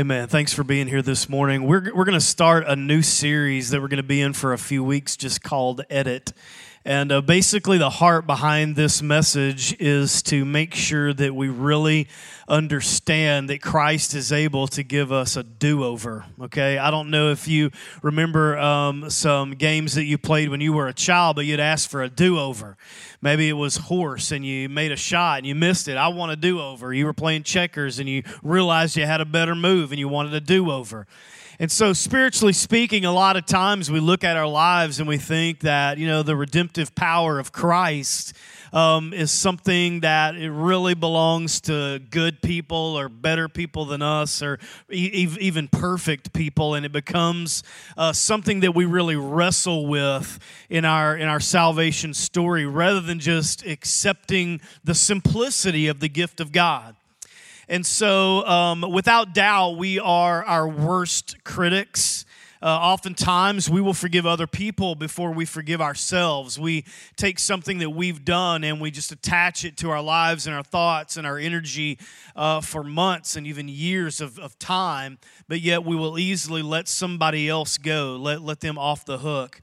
Amen. Thanks for being here this morning. We're going to start a new series that we're going to be in for a few weeks just called Edit. And basically the heart behind this message is to make sure that we really understand that Christ is able to give us a do-over, okay? I don't know if you remember some games that you played when you were a child, but you'd ask for a do-over. Maybe it was horse, and you made a shot, and you missed it. I want a do-over. You were playing checkers, and you realized you had a better move, and you wanted a do-over. And so spiritually speaking, a lot of times we look at our lives and we think that, you know, the redemptive power of Christ is something that it really belongs to good people or better people than us or even perfect people. And it becomes something that we really wrestle with in our salvation story rather than just accepting the simplicity of the gift of God. And so, without doubt, we are our worst critics. Oftentimes, we will forgive other people before we forgive ourselves. We take something that we've done and we just attach it to our lives and our thoughts and our energy for months and even years of time, but yet we will easily let somebody else go, let them off the hook.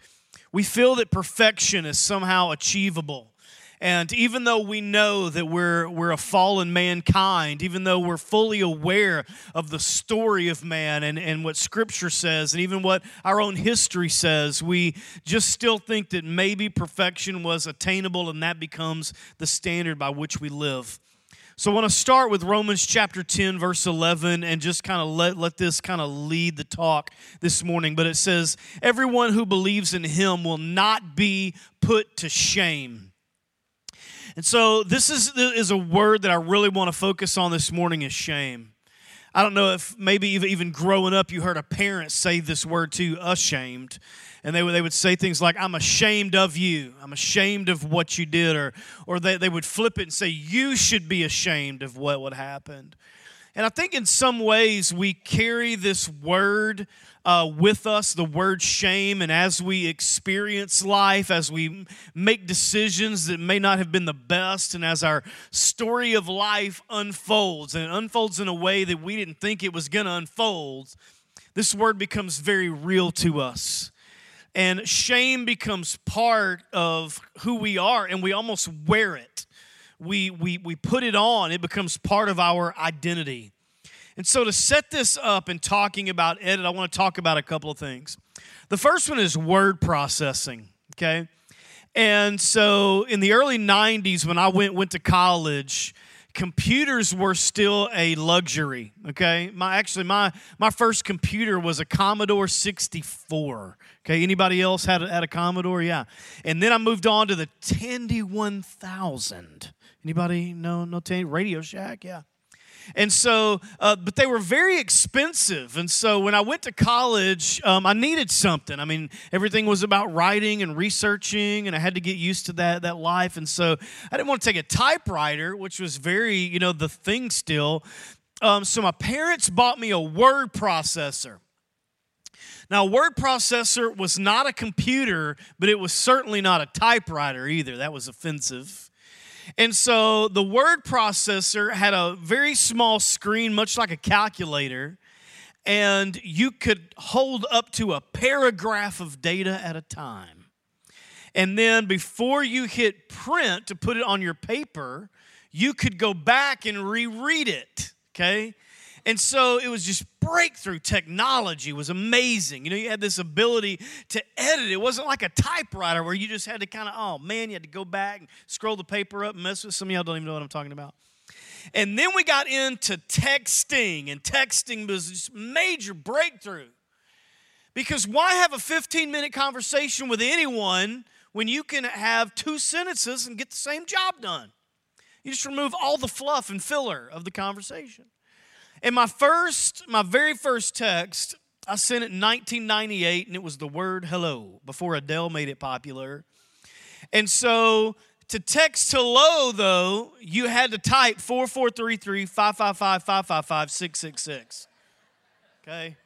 We feel that perfection is somehow achievable. And even though we know that we're a fallen mankind, even though we're fully aware of the story of man and what Scripture says and even what our own history says, we just still think that maybe perfection was attainable and that becomes the standard by which we live. So I want to start with Romans chapter 10, verse 11, and just kind of let this kind of lead the talk this morning. But it says, "Everyone who believes in him will not be put to shame." And so this is a word that I really want to focus on this morning is shame. I don't know if maybe even growing up you heard a parent say this word too, ashamed. And they would say things like, "I'm ashamed of you. I'm ashamed of what you did." Or they would flip it and say, "You should be ashamed of what happened." And I think in some ways we carry this word with us, the word shame, and as we experience life, as we make decisions that may not have been the best, and as our story of life unfolds, and it unfolds in a way that we didn't think it was going to unfold, this word becomes very real to us. And shame becomes part of who we are, and we almost wear it. We put it on, it becomes part of our identity. And so to set this up in talking about edit, I want to talk about a couple of things. The first one is word processing, okay? And so in the early 90s when I went to college, computers were still a luxury, okay? My first computer was a Commodore 64. Okay, anybody else had a Commodore? Yeah. And then I moved on to the Tandy 1000. Anybody? No Tandy? Radio Shack? Yeah. And so, but they were very expensive. And so when I went to college, I needed something. I mean, everything was about writing and researching, and I had to get used to that life. And so I didn't want to take a typewriter, which was very, the thing still. So my parents bought me a word processor. Now, a word processor was not a computer, but it was certainly not a typewriter either. That was offensive. And so the word processor had a very small screen, much like a calculator, and you could hold up to a paragraph of data at a time. And then before you hit print to put it on your paper, you could go back and reread it, okay? And so it was just breakthrough technology was amazing. You had this ability to edit. It wasn't like a typewriter where you just had to you had to go back and scroll the paper up and mess with it. Some of y'all don't even know what I'm talking about. And then we got into texting, and texting was just major breakthrough. Because why have a 15-minute conversation with anyone when you can have two sentences and get the same job done? You just remove all the fluff and filler of the conversation. And my very first text, I sent it in 1998, and it was the word hello, before Adele made it popular. And so to text hello, though, you had to type 4433-555-555-666, okay?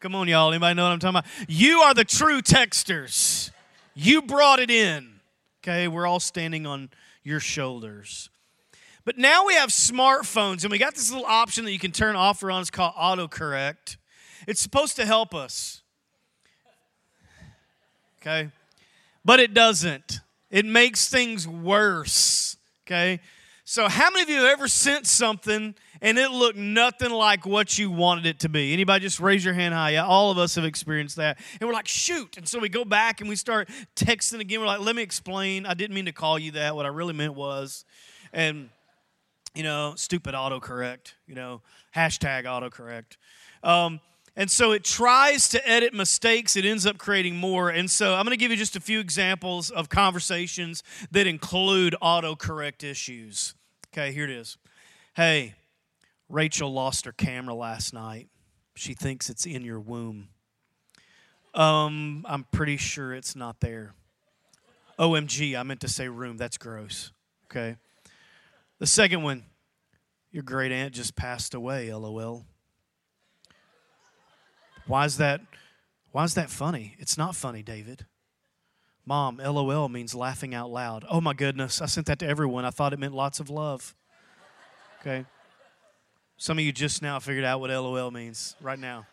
Come on, y'all. Anybody know what I'm talking about? You are the true texters. You brought it in, okay? We're all standing on your shoulders. But now we have smartphones, and we got this little option that you can turn off or on. It's called autocorrect. It's supposed to help us, okay? But it doesn't. It makes things worse, okay? So how many of you have ever sent something and it looked nothing like what you wanted it to be? Anybody just raise your hand high? Yeah, all of us have experienced that. And we're like, shoot. And so we go back and we start texting again. We're like, let me explain. I didn't mean to call you that. What I really meant was, and, you know, stupid autocorrect, you know, hashtag autocorrect. And so it tries to edit mistakes. It ends up creating more. And so I'm going to give you just a few examples of conversations that include autocorrect issues. Okay, here it is. Hey, Rachel lost her camera last night. She thinks it's in your womb. I'm pretty sure it's not there. OMG, I meant to say room. That's gross. Okay. The second one, your great aunt just passed away, LOL. Why is that funny? It's not funny, David. Mom, LOL means laughing out loud. Oh, my goodness. I sent that to everyone. I thought it meant lots of love. Okay. Some of you just now figured out what LOL means right now.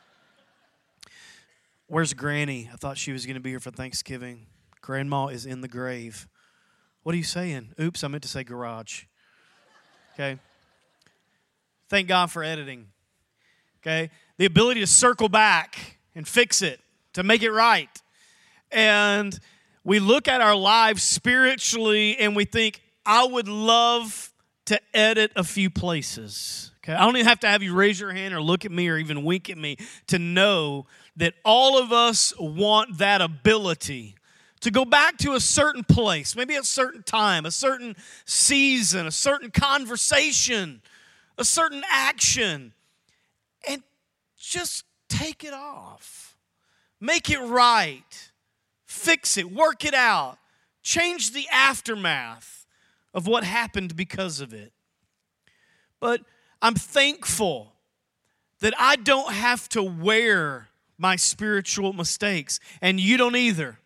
Where's Granny? I thought she was going to be here for Thanksgiving. Grandma is in the grave. What are you saying? Oops, I meant to say garage. Okay. Thank God for editing. Okay. The ability to circle back and fix it, to make it right. And we look at our lives spiritually and we think, I would love to edit a few places. Okay? I don't even have to have you raise your hand or look at me or even wink at me to know that all of us want that ability to go back to a certain place, maybe a certain time, a certain season, a certain conversation, a certain action, and just take it off. Make it right. Fix it. Work it out. Change the aftermath of what happened because of it. But I'm thankful that I don't have to wear my spiritual mistakes, and you don't either,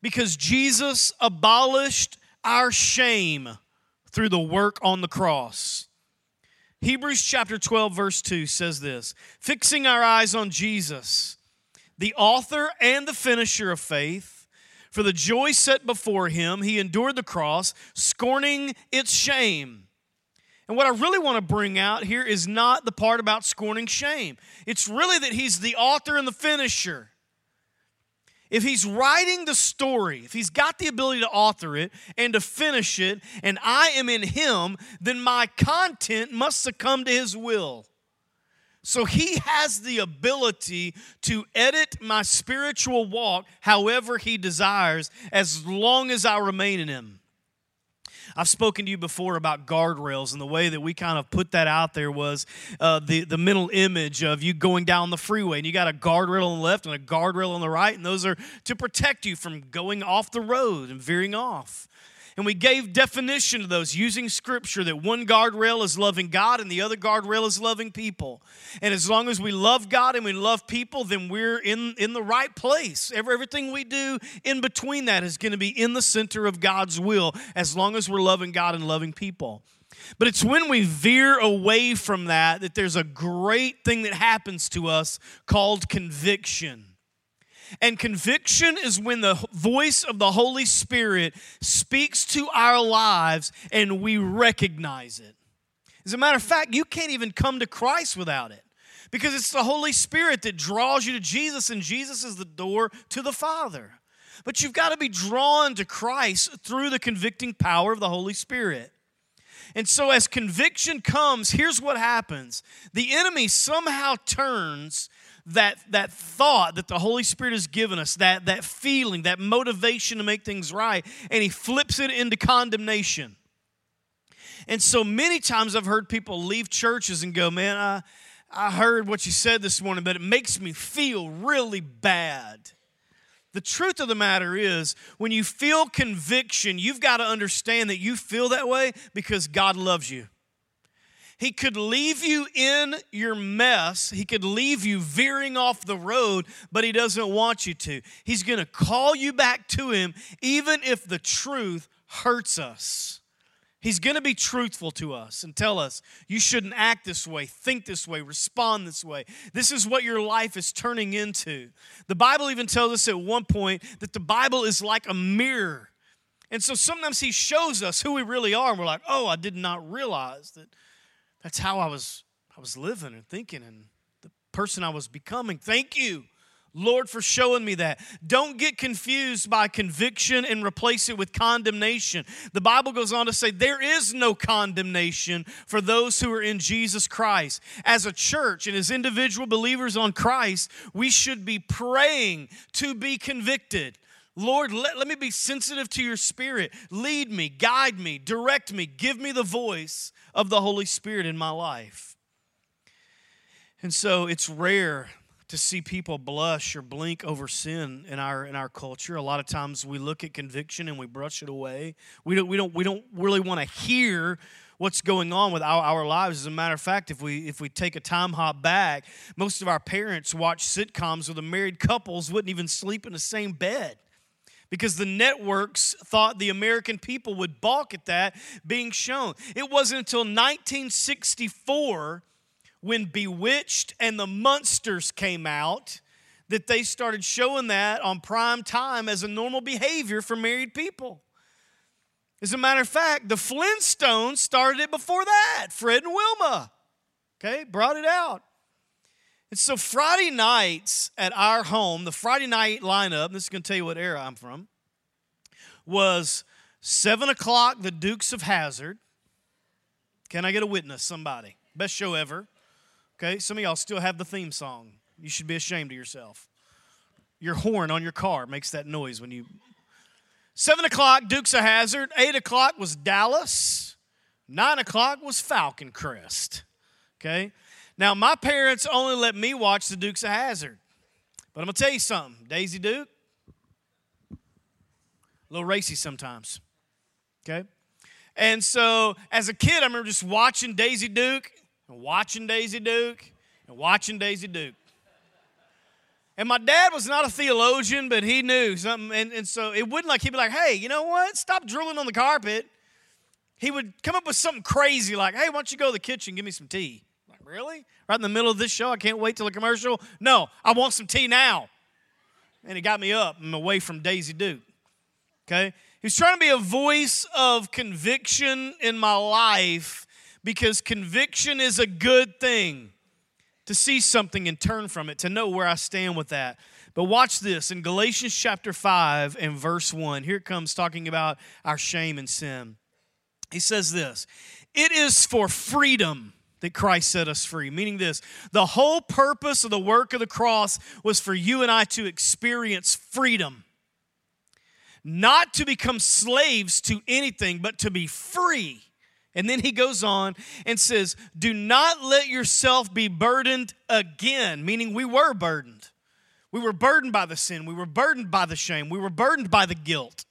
because Jesus abolished our shame through the work on the cross. Hebrews chapter 12, verse 2 says this, fixing our eyes on Jesus, the author and the finisher of faith, for the joy set before him, he endured the cross, scorning its shame. And what I really want to bring out here is not the part about scorning shame. It's really that he's the author and the finisher. If he's writing the story, if he's got the ability to author it and to finish it, and I am in him, then my content must succumb to his will. So he has the ability to edit my spiritual walk however he desires, as long as I remain in him. I've spoken to you before about guardrails, and the way that we kind of put that out there was the mental image of you going down the freeway, and you got a guardrail on the left and a guardrail on the right, and those are to protect you from going off the road and veering off. And we gave definition to those using Scripture that one guardrail is loving God and the other guardrail is loving people. And as long as we love God and we love people, then we're in the right place. Everything we do in between that is going to be in the center of God's will, as long as we're loving God and loving people. But it's when we veer away from that that there's a great thing that happens to us called conviction. And conviction is when the voice of the Holy Spirit speaks to our lives and we recognize it. As a matter of fact, you can't even come to Christ without it, because it's the Holy Spirit that draws you to Jesus, and Jesus is the door to the Father. But you've got to be drawn to Christ through the convicting power of the Holy Spirit. And so as conviction comes, here's what happens. The enemy somehow turns that thought that the Holy Spirit has given us, that feeling, that motivation to make things right, and he flips it into condemnation. And so many times I've heard people leave churches and go, man, I heard what you said this morning, but it makes me feel really bad. The truth of the matter is, when you feel conviction, you've got to understand that you feel that way because God loves you. He could leave you in your mess. He could leave you veering off the road, but he doesn't want you to. He's going to call you back to him, even if the truth hurts us. He's going to be truthful to us and tell us, you shouldn't act this way, think this way, respond this way. This is what your life is turning into. The Bible even tells us at one point that the Bible is like a mirror. And so sometimes he shows us who we really are, and we're like, oh, I did not realize that that's how I was living and thinking and the person I was becoming. Thank you, Lord, for showing me that. Don't get confused by conviction and replace it with condemnation. The Bible goes on to say there is no condemnation for those who are in Jesus Christ. As a church and as individual believers on Christ, we should be praying to be convicted. Lord, let me be sensitive to your Spirit. Lead me, guide me, direct me, give me the voice of the Holy Spirit in my life. And so it's rare to see people blush or blink over sin in our culture. A lot of times we look at conviction and we brush it away. We don't really want to hear what's going on with our lives. As a matter of fact, if we take a time hop back, most of our parents watched sitcoms where the married couples wouldn't even sleep in the same bed, because the networks thought the American people would balk at that being shown. It wasn't until 1964 when Bewitched and The Munsters came out that they started showing that on prime time as a normal behavior for married people. As a matter of fact, the Flintstones started it before that. Fred and Wilma, okay, brought it out. And so Friday nights at our home, the Friday night lineup, and this is going to tell you what era I'm from, was 7 o'clock, The Dukes of Hazzard. Can I get a witness, somebody? Best show ever. Okay, some of y'all still have the theme song. You should be ashamed of yourself. Your horn on your car makes that noise when you... 7 o'clock, Dukes of Hazzard. 8 o'clock was Dallas. 9 o'clock was Falcon Crest. Okay? Now, my parents only let me watch the Dukes of Hazzard. But I'm going to tell you something. Daisy Duke, a little racy sometimes. Okay? And so, as a kid, I remember just watching Daisy Duke... watching Daisy Duke, and watching Daisy Duke. And my dad was not a theologian, but he knew something. And so it wouldn't like, he'd be like, hey, you know what? Stop drooling on the carpet. He would come up with something crazy like, hey, why don't you go to the kitchen, give me some tea? I'm like, really? Right in the middle of this show, I can't wait till the commercial? No, I want some tea now. And it got me up and away from Daisy Duke. Okay? He was trying to be a voice of conviction in my life, because conviction is a good thing, to see something and turn from it, to know where I stand with that. But watch this in Galatians chapter 5 and verse 1. Here it comes, talking about our shame and sin. He says this, it is for freedom that Christ set us free. Meaning this, the whole purpose of the work of the cross was for you and I to experience freedom. Not to become slaves to anything, but to be free. And then he goes on and says, do not let yourself be burdened again, meaning we were burdened. We were burdened by the sin. We were burdened by the shame. We were burdened by the guilt.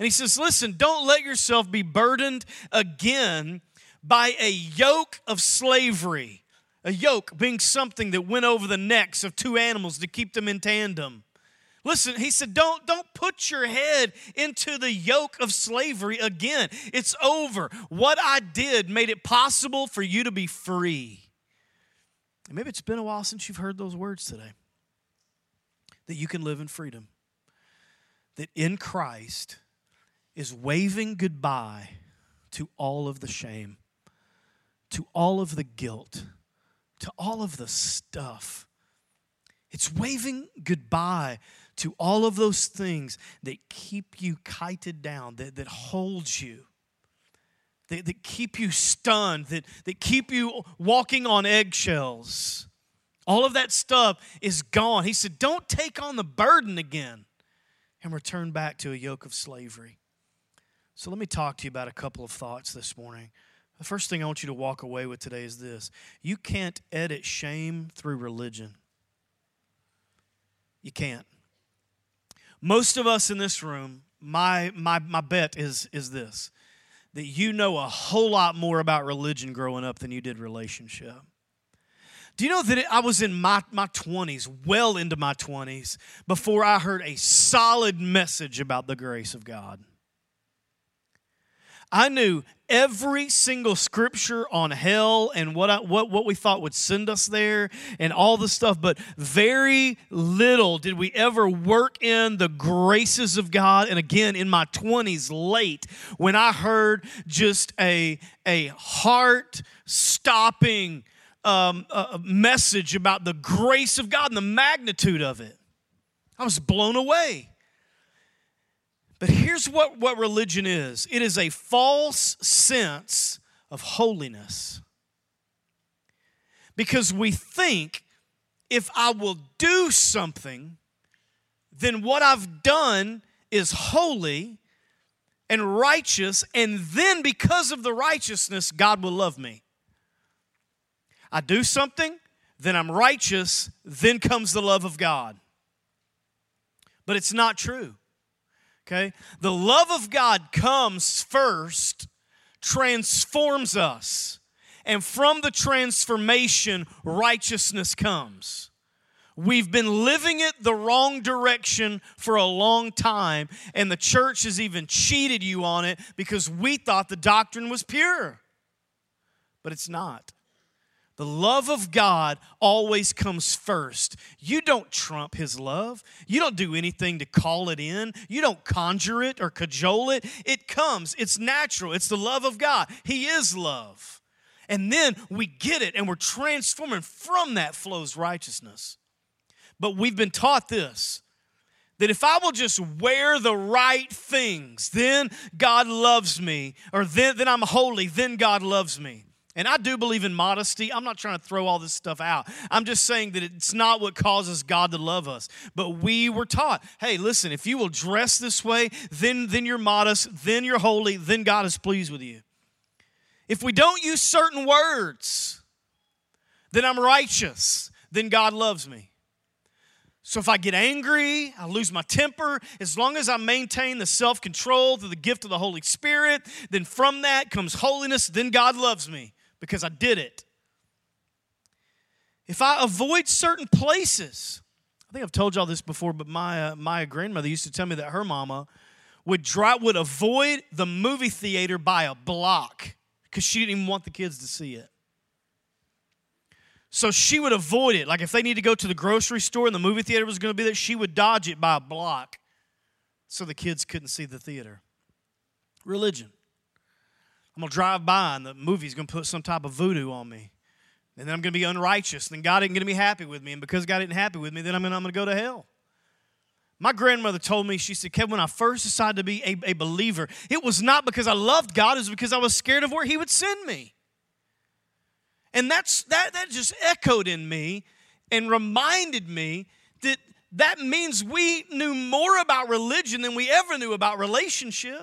And he says, listen, don't let yourself be burdened again by a yoke of slavery. A yoke being something that went over the necks of two animals to keep them in tandem. Listen, he said, don't put your head into the yoke of slavery again. It's over. What I did made it possible for you to be free. And maybe it's been a while since you've heard those words today. That you can live in freedom. That in Christ is waving goodbye to all of the shame, to all of the guilt, to all of the stuff. It's waving goodbye to all of those things that keep you kited down, that hold you, that keep you stunned, that keep you walking on eggshells. All of that stuff is gone. He said, don't take on the burden again and return back to a yoke of slavery. So let me talk to you about a couple of thoughts this morning. The first thing I want you to walk away with today is this. You can't edit shame through religion. You can't. Most of us in this room, my bet is this, that you know a whole lot more about religion growing up than you did relationship. Do you know that I was in my 20s, well into my 20s, before I heard a solid message about the grace of God? I knew every single scripture on hell and what we thought would send us there and all the stuff, but very little did we ever work in the graces of God. And again, in my 20s, late, when I heard just a heart-stopping message about the grace of God and the magnitude of it, I was blown away. But here's what religion is. It is a false sense of holiness. Because we think if I will do something, then what I've done is holy and righteous, and then because of the righteousness, God will love me. I do something, then I'm righteous, then comes the love of God. But it's not true. Okay? The love of God comes first, transforms us, and from the transformation, righteousness comes. We've been living it the wrong direction for a long time, and the church has even cheated you on it because we thought the doctrine was pure. But it's not. The love of God always comes first. You don't trump His love. You don't do anything to call it in. You don't conjure it or cajole it. It comes. It's natural. It's the love of God. He is love. And then we get it and we're transformed, and from that flows righteousness. But we've been taught this, that if I will just wear the right things, then God loves me, or then I'm holy, then God loves me. And I do believe in modesty. I'm not trying to throw all this stuff out. I'm just saying that it's not what causes God to love us. But we were taught, hey, listen, if you will dress this way, then you're modest, then you're holy, then God is pleased with you. If we don't use certain words, then I'm righteous, then God loves me. So if I get angry, I lose my temper, as long as I maintain the self-control through the gift of the Holy Spirit, then from that comes holiness, then God loves me because I did it. If I avoid certain places, I think I've told y'all this before, but my grandmother used to tell me that her mama would avoid the movie theater by a block because she didn't even want the kids to see it. So she would avoid it. Like if they need to go to the grocery store and the movie theater was going to be there, she would dodge it by a block so the kids couldn't see the theater. Religion. I'm going to drive by and the movie's going to put some type of voodoo on me. And then I'm going to be unrighteous. Then God isn't going to be happy with me. And because God isn't happy with me, then I'm going to go to hell. My grandmother told me, she said, Kevin, when I first decided to be a believer, it was not because I loved God. It was because I was scared of where He would send me. And that just echoed in me and reminded me that means we knew more about religion than we ever knew about relationship.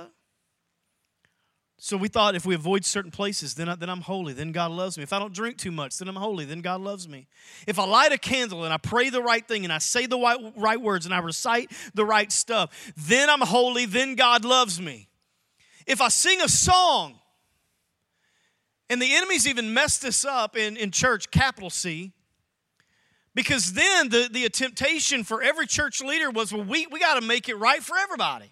So we thought if we avoid certain places, then I'm holy, then God loves me. If I don't drink too much, then I'm holy, then God loves me. If I light a candle and I pray the right thing and I say the right words and I recite the right stuff, then I'm holy, then God loves me. If I sing a song, and the enemy's even messed this up in church, capital C, because then the temptation for every church leader was, well, we got to make it right for everybody.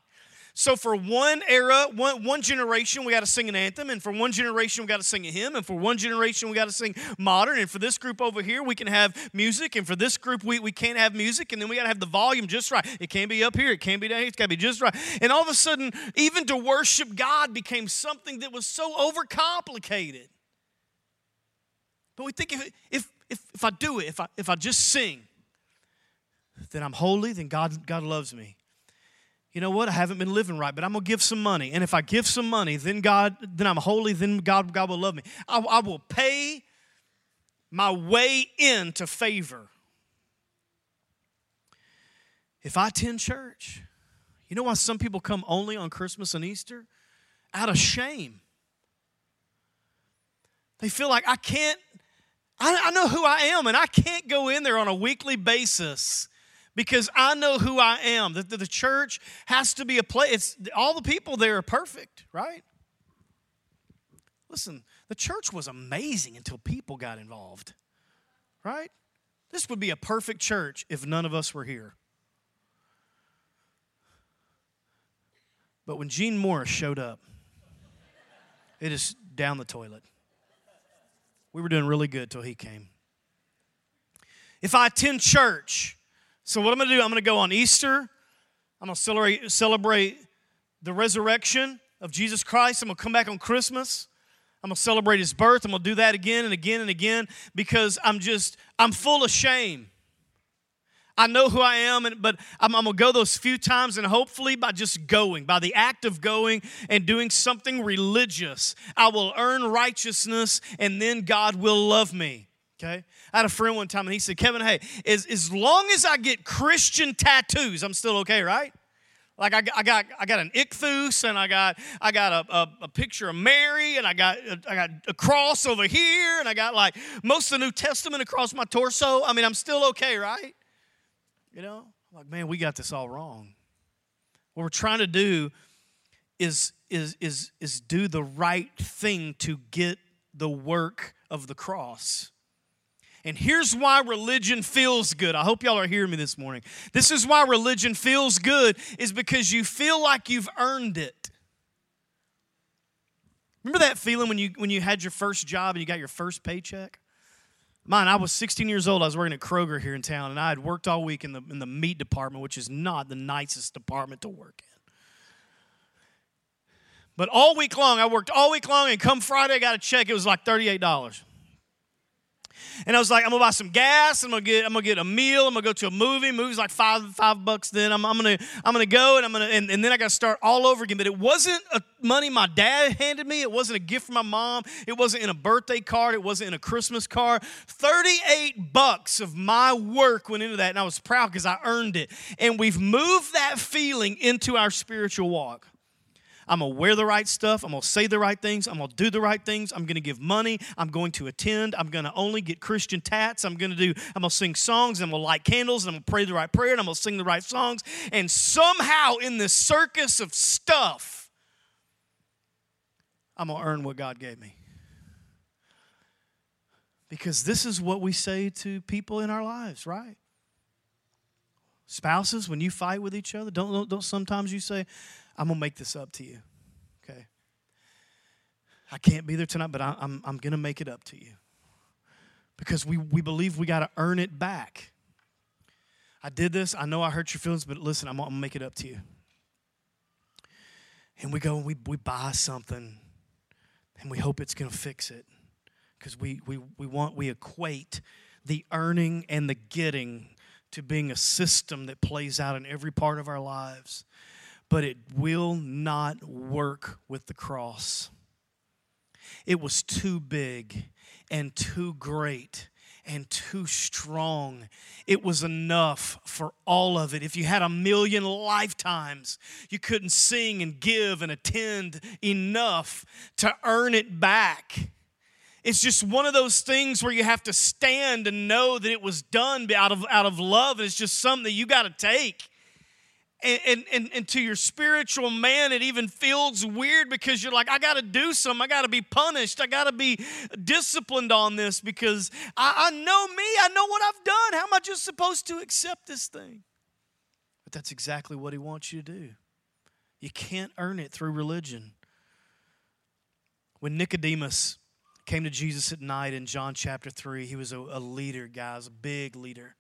So for one era, one generation, we got to sing an anthem, and for one generation, we got to sing a hymn, and for one generation, we got to sing modern, and for this group over here, we can have music, and for this group, we can't have music, and then we got to have the volume just right. It can't be up here. It can't be down here. It's got to be just right. And all of a sudden, even to worship God became something that was so overcomplicated. But we think if I do it, if I just sing, then I'm holy, then God loves me. You know what? I haven't been living right, but I'm going to give some money. And if I give some money, then I'm holy, then God will love me. I will pay my way into favor. If I attend church, you know why some people come only on Christmas and Easter? Out of shame. They feel like I know who I am, and I can't go in there on a weekly basis because I know who I am. The church has to be a place. All the people there are perfect, right? Listen, the church was amazing until people got involved, right? This would be a perfect church if none of us were here. But when Gene Morris showed up, It is down the toilet. We were doing really good till he came. If I attend church, so what I'm going to do, I'm going to go on Easter. I'm going to celebrate the resurrection of Jesus Christ. I'm going to come back on Christmas. I'm going to celebrate his birth. I'm going to do that again and again and again because I'm full of shame. I know who I am, but I'm going to go those few times, and hopefully by just going, by the act of going and doing something religious, I will earn righteousness, and then God will love me, okay? I had a friend one time, and he said, Kevin, hey, as long as I get Christian tattoos, I'm still okay, right? Like I got an ichthus, and I got a picture of Mary, and I got a cross over here, and I got like most of the New Testament across my torso. I mean, I'm still okay, right? You know, like, man, we got this all wrong. What we're trying to do is do the right thing to get the work of the cross. And here's why religion feels good. I hope y'all are hearing me this morning. This is why religion feels good, is because you feel like you've earned it. Remember that feeling when you had your first job and you got your first paycheck? Mine, I was 16 years old. I was working at Kroger here in town, and I had worked all week in the meat department, which is not the nicest department to work in. But all week long, I worked all week long, and come Friday, I got a check. It was like $38. And I was like, I'm going to buy some gas. I'm gonna get a meal. I'm going to go to a movie. Movie's like $5 then. I'm going to go, and then I got to start all over again. But it wasn't money my dad handed me. It wasn't a gift from my mom. It wasn't in a birthday card. It wasn't in a Christmas card. $38 of my work went into that, and I was proud because I earned it. And we've moved that feeling into our spiritual walk. I'm going to wear the right stuff. I'm going to say the right things. I'm going to do the right things. I'm going to give money. I'm going to attend. I'm going to only get Christian tats. I'm going to sing songs. I'm going to light candles. And I'm going to pray the right prayer. And I'm going to sing the right songs. And somehow in this circus of stuff, I'm going to earn what God gave me. Because this is what we say to people in our lives, right? Spouses, when you fight with each other, don't sometimes you say, I'm going to make this up to you, okay? I can't be there tonight, but I'm going to make it up to you because we believe we got to earn it back. I did this. I know I hurt your feelings, but listen, I'm going to make it up to you. And we go and we buy something, and we hope it's going to fix it because we equate the earning and the getting to being a system that plays out in every part of our lives. But it will not work with the cross. It was too big and too great and too strong. It was enough for all of it. If you had a million lifetimes, you couldn't sing and give and attend enough to earn it back. It's just one of those things where you have to stand and know that it was done out of love. And it's just something that you got to take. And to your spiritual man, it even feels weird because you're like, I got to do something. I got to be punished. I got to be disciplined on this because I know me. I know what I've done. How am I just supposed to accept this thing? But that's exactly what he wants you to do. You can't earn it through religion. When Nicodemus came to Jesus at night in John chapter 3, he was a leader, guys, a big leader.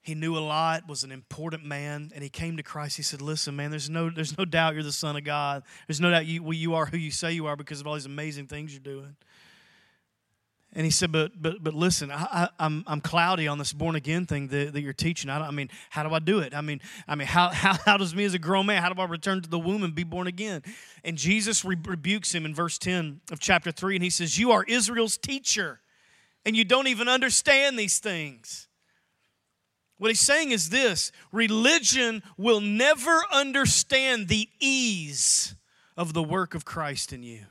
He knew a lot, was an important man, and he came to Christ. He said, listen, man, there's no doubt you're the Son of God. There's no doubt you are who you say you are because of all these amazing things you're doing. And he said, but listen, I'm cloudy on this born-again thing that you're teaching. How do I do it? How does me as a grown man, how do I return to the womb and be born again? And Jesus rebukes him in verse 10 of chapter 3, and he says, you are Israel's teacher, and you don't even understand these things. What he's saying is this: religion will never understand the ease of the work of Christ in you.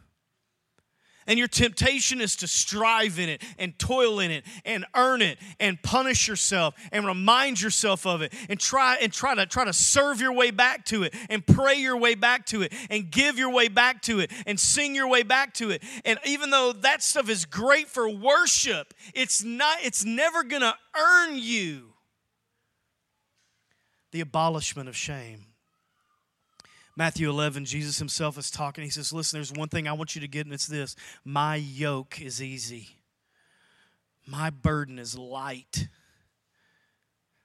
And your temptation is to strive in it and toil in it and earn it and punish yourself and remind yourself of it and try to serve your way back to it and pray your way back to it and give your way back to it and sing your way back to it. And even though that stuff is great for worship, it's never going to earn you the abolishment of shame. Matthew 11, Jesus himself is talking. He says, listen, there's one thing I want you to get, and it's this. My yoke is easy. My burden is light.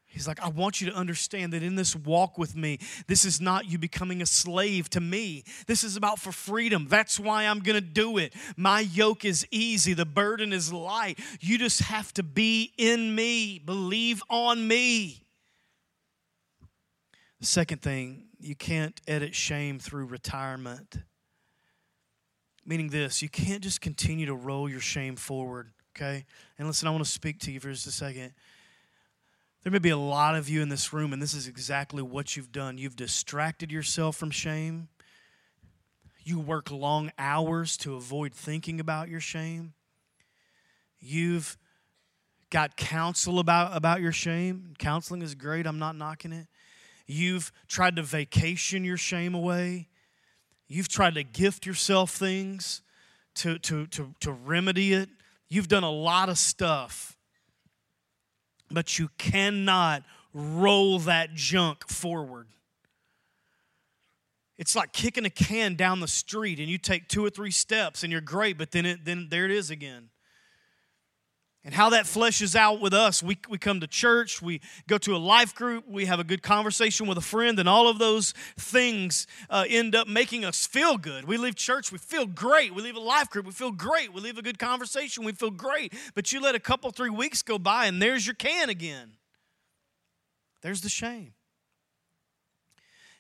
He's like, I want you to understand that in this walk with me, this is not you becoming a slave to me. This is about for freedom. That's why I'm going to do it. My yoke is easy. The burden is light. You just have to be in me. Believe on me. The second thing, you can't edit shame through retirement. Meaning this, you can't just continue to roll your shame forward, okay? And listen, I want to speak to you for just a second. There may be a lot of you in this room, and this is exactly what you've done. You've distracted yourself from shame. You work long hours to avoid thinking about your shame. You've got counsel about your shame. Counseling is great. I'm not knocking it. You've tried to vacation your shame away. You've tried to gift yourself things to remedy it. You've done a lot of stuff. But you cannot roll that junk forward. It's like kicking a can down the street and you take 2 or 3 steps and you're great, but then there it is again. And how that fleshes out with us, we come to church, we go to a life group, we have a good conversation with a friend, and all of those things end up making us feel good. We leave church, we feel great. We leave a life group, we feel great. We leave a good conversation, we feel great. But you let a couple, 3 weeks go by, and there's your can again. There's the shame.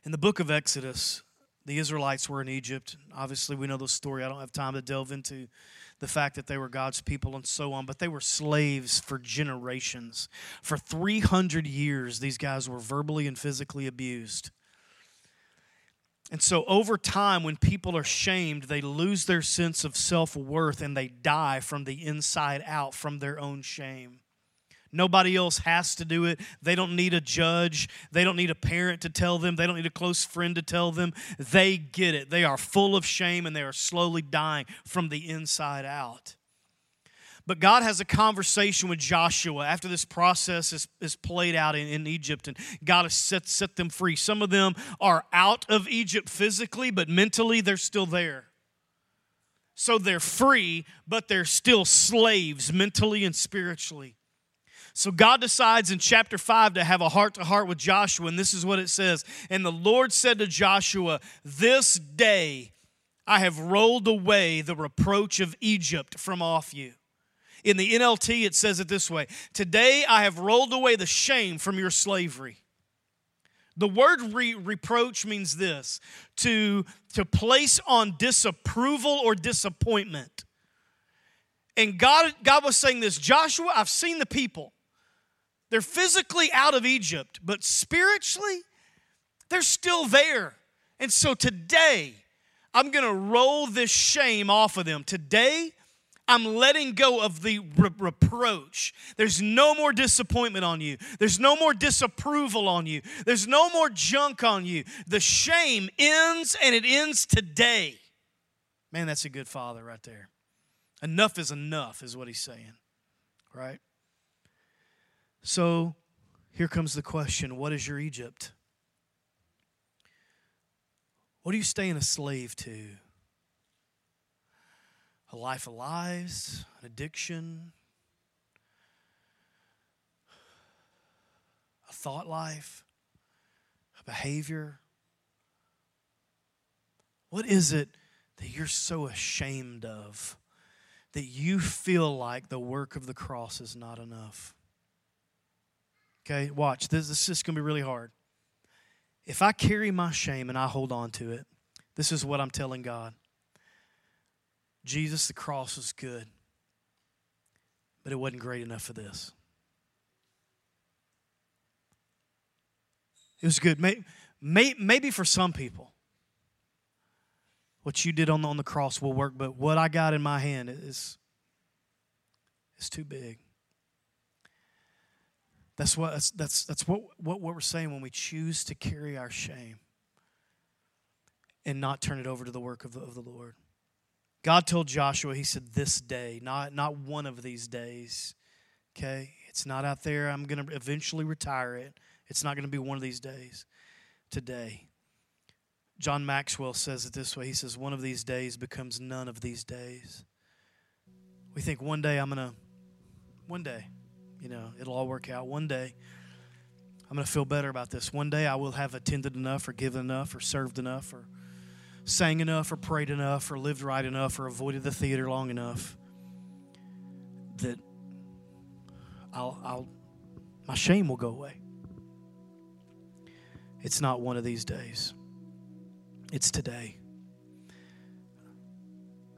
In the book of Exodus, the Israelites were in Egypt. Obviously, we know the story. I don't have time to delve into the fact that they were God's people and so on, but they were slaves for generations. For 300 years, these guys were verbally and physically abused. And so over time, when people are shamed, they lose their sense of self-worth and they die from the inside out from their own shame. Nobody else has to do it. They don't need a judge. They don't need a parent to tell them. They don't need a close friend to tell them. They get it. They are full of shame, and they are slowly dying from the inside out. But God has a conversation with Joshua after this process is played out in Egypt, and God has set them free. Some of them are out of Egypt physically, but mentally they're still there. So they're free, but they're still slaves mentally and spiritually. So God decides in chapter 5 to have a heart-to-heart with Joshua, and this is what it says. And the Lord said to Joshua, "This day I have rolled away the reproach of Egypt from off you." In the NLT, it says it this way: "Today I have rolled away the shame from your slavery." The word reproach means this, to place on disapproval or disappointment. And God was saying this, "Joshua, I've seen the people. They're physically out of Egypt, but spiritually, they're still there. And so today, I'm going to roll this shame off of them. Today, I'm letting go of the reproach. There's no more disappointment on you. There's no more disapproval on you. There's no more junk on you. The shame ends, and it ends today." Man, that's a good father right there. Enough is what he's saying, right? So here comes the question, what is your Egypt? What are you staying a slave to? A life of lies, an addiction, a thought life, a behavior? What is it that you're so ashamed of that you feel like the work of the cross is not enough? Okay, watch. This is going to be really hard. If I carry my shame and I hold on to it, this is what I'm telling God. Jesus, the cross was good, but it wasn't great enough for this. It was good. Maybe for some people, what you did on the cross will work, but what I got in my hand is too big. That's what we're saying when we choose to carry our shame and not turn it over to the work of the Lord. God told Joshua, he said, "This day, not one of these days." Okay, it's not out there. I'm going to eventually retire it. It's not going to be one of these days. Today, John Maxwell says it this way. He says, one of these days becomes none of these days. We think one day, you know, it'll all work out. One day, I'm going to feel better about this. One day I will have attended enough or given enough or served enough or sang enough or prayed enough or lived right enough or avoided the theater long enough that my shame will go away. It's not one of these days. It's today.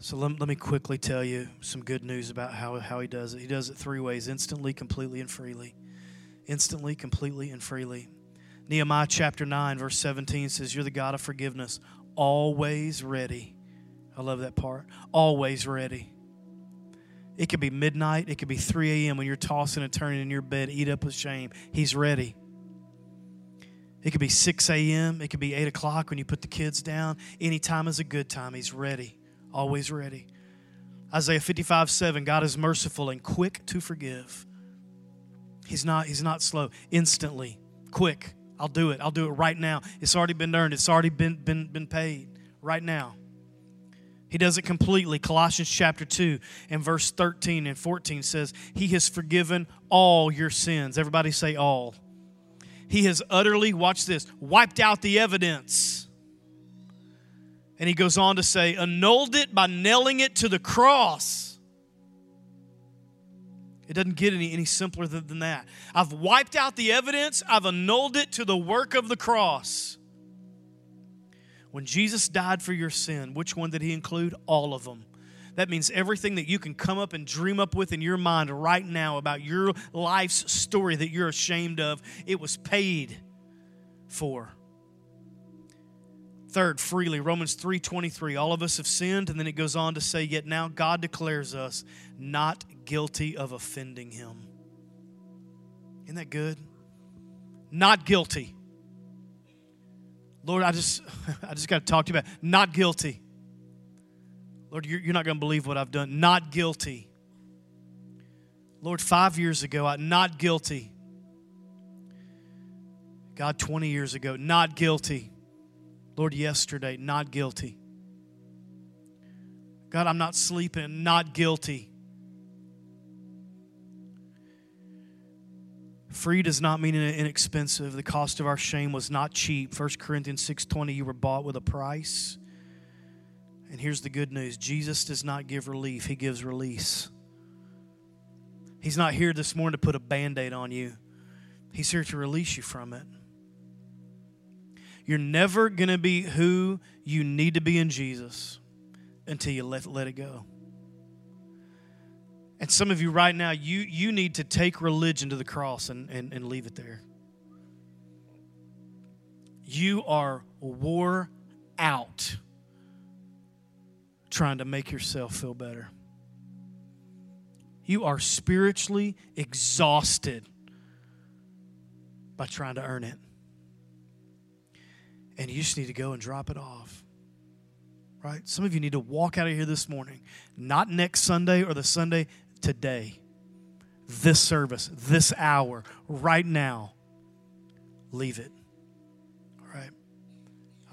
So let me quickly tell you some good news about how he does it. He does it three ways: instantly, completely, and freely. Instantly, completely, and freely. Nehemiah chapter 9, verse 17 says, "You're the God of forgiveness, always ready." I love that part. Always ready. It could be midnight. It could be 3 a.m. when you're tossing and turning in your bed, eat up with shame. He's ready. It could be 6 a.m. It could be 8 o'clock when you put the kids down. Any time is a good time. He's ready. Always ready. Isaiah 55:7, God is merciful and quick to forgive. He's not slow. Instantly. Quick. I'll do it. I'll do it right now. It's already been earned. It's already been paid. Right now. He does it completely. Colossians chapter 2 and verse 13 and 14 says, He has forgiven all your sins. Everybody say all. He has utterly, watch this, wiped out the evidence. And he goes on to say, annulled it by nailing it to the cross. It doesn't get any simpler than that. I've wiped out the evidence. I've annulled it to the work of the cross. When Jesus died for your sin, which one did he include? All of them. That means everything that you can come up and dream up with in your mind right now about your life's story that you're ashamed of, it was paid for. Third, freely, Romans 3:23, all of us have sinned, and then it goes on to say, yet now God declares us not guilty of offending him. Isn't that good? Not guilty. Lord, I just got to talk to you about it. Not guilty. Lord, you're not going to believe what I've done. Not guilty. Lord, 5 years ago, I'm not guilty. God, 20 years ago, not guilty. Lord, yesterday, not guilty. God, I'm not sleeping, not guilty. Free does not mean inexpensive. The cost of our shame was not cheap. 1 Corinthians 6:20, you were bought with a price. And here's the good news. Jesus does not give relief. He gives release. He's not here this morning to put a Band-Aid on you. He's here to release you from it. You're never going to be who you need to be in Jesus until you let it go. And some of you right now, you need to take religion to the cross and leave it there. You are wore out trying to make yourself feel better. You are spiritually exhausted by trying to earn it. And you just need to go and drop it off. Right? Some of you need to walk out of here this morning. Not next Sunday or the Sunday, today. This service, this hour, right now. Leave it. All right?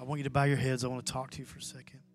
I want you to bow your heads. I want to talk to you for a second.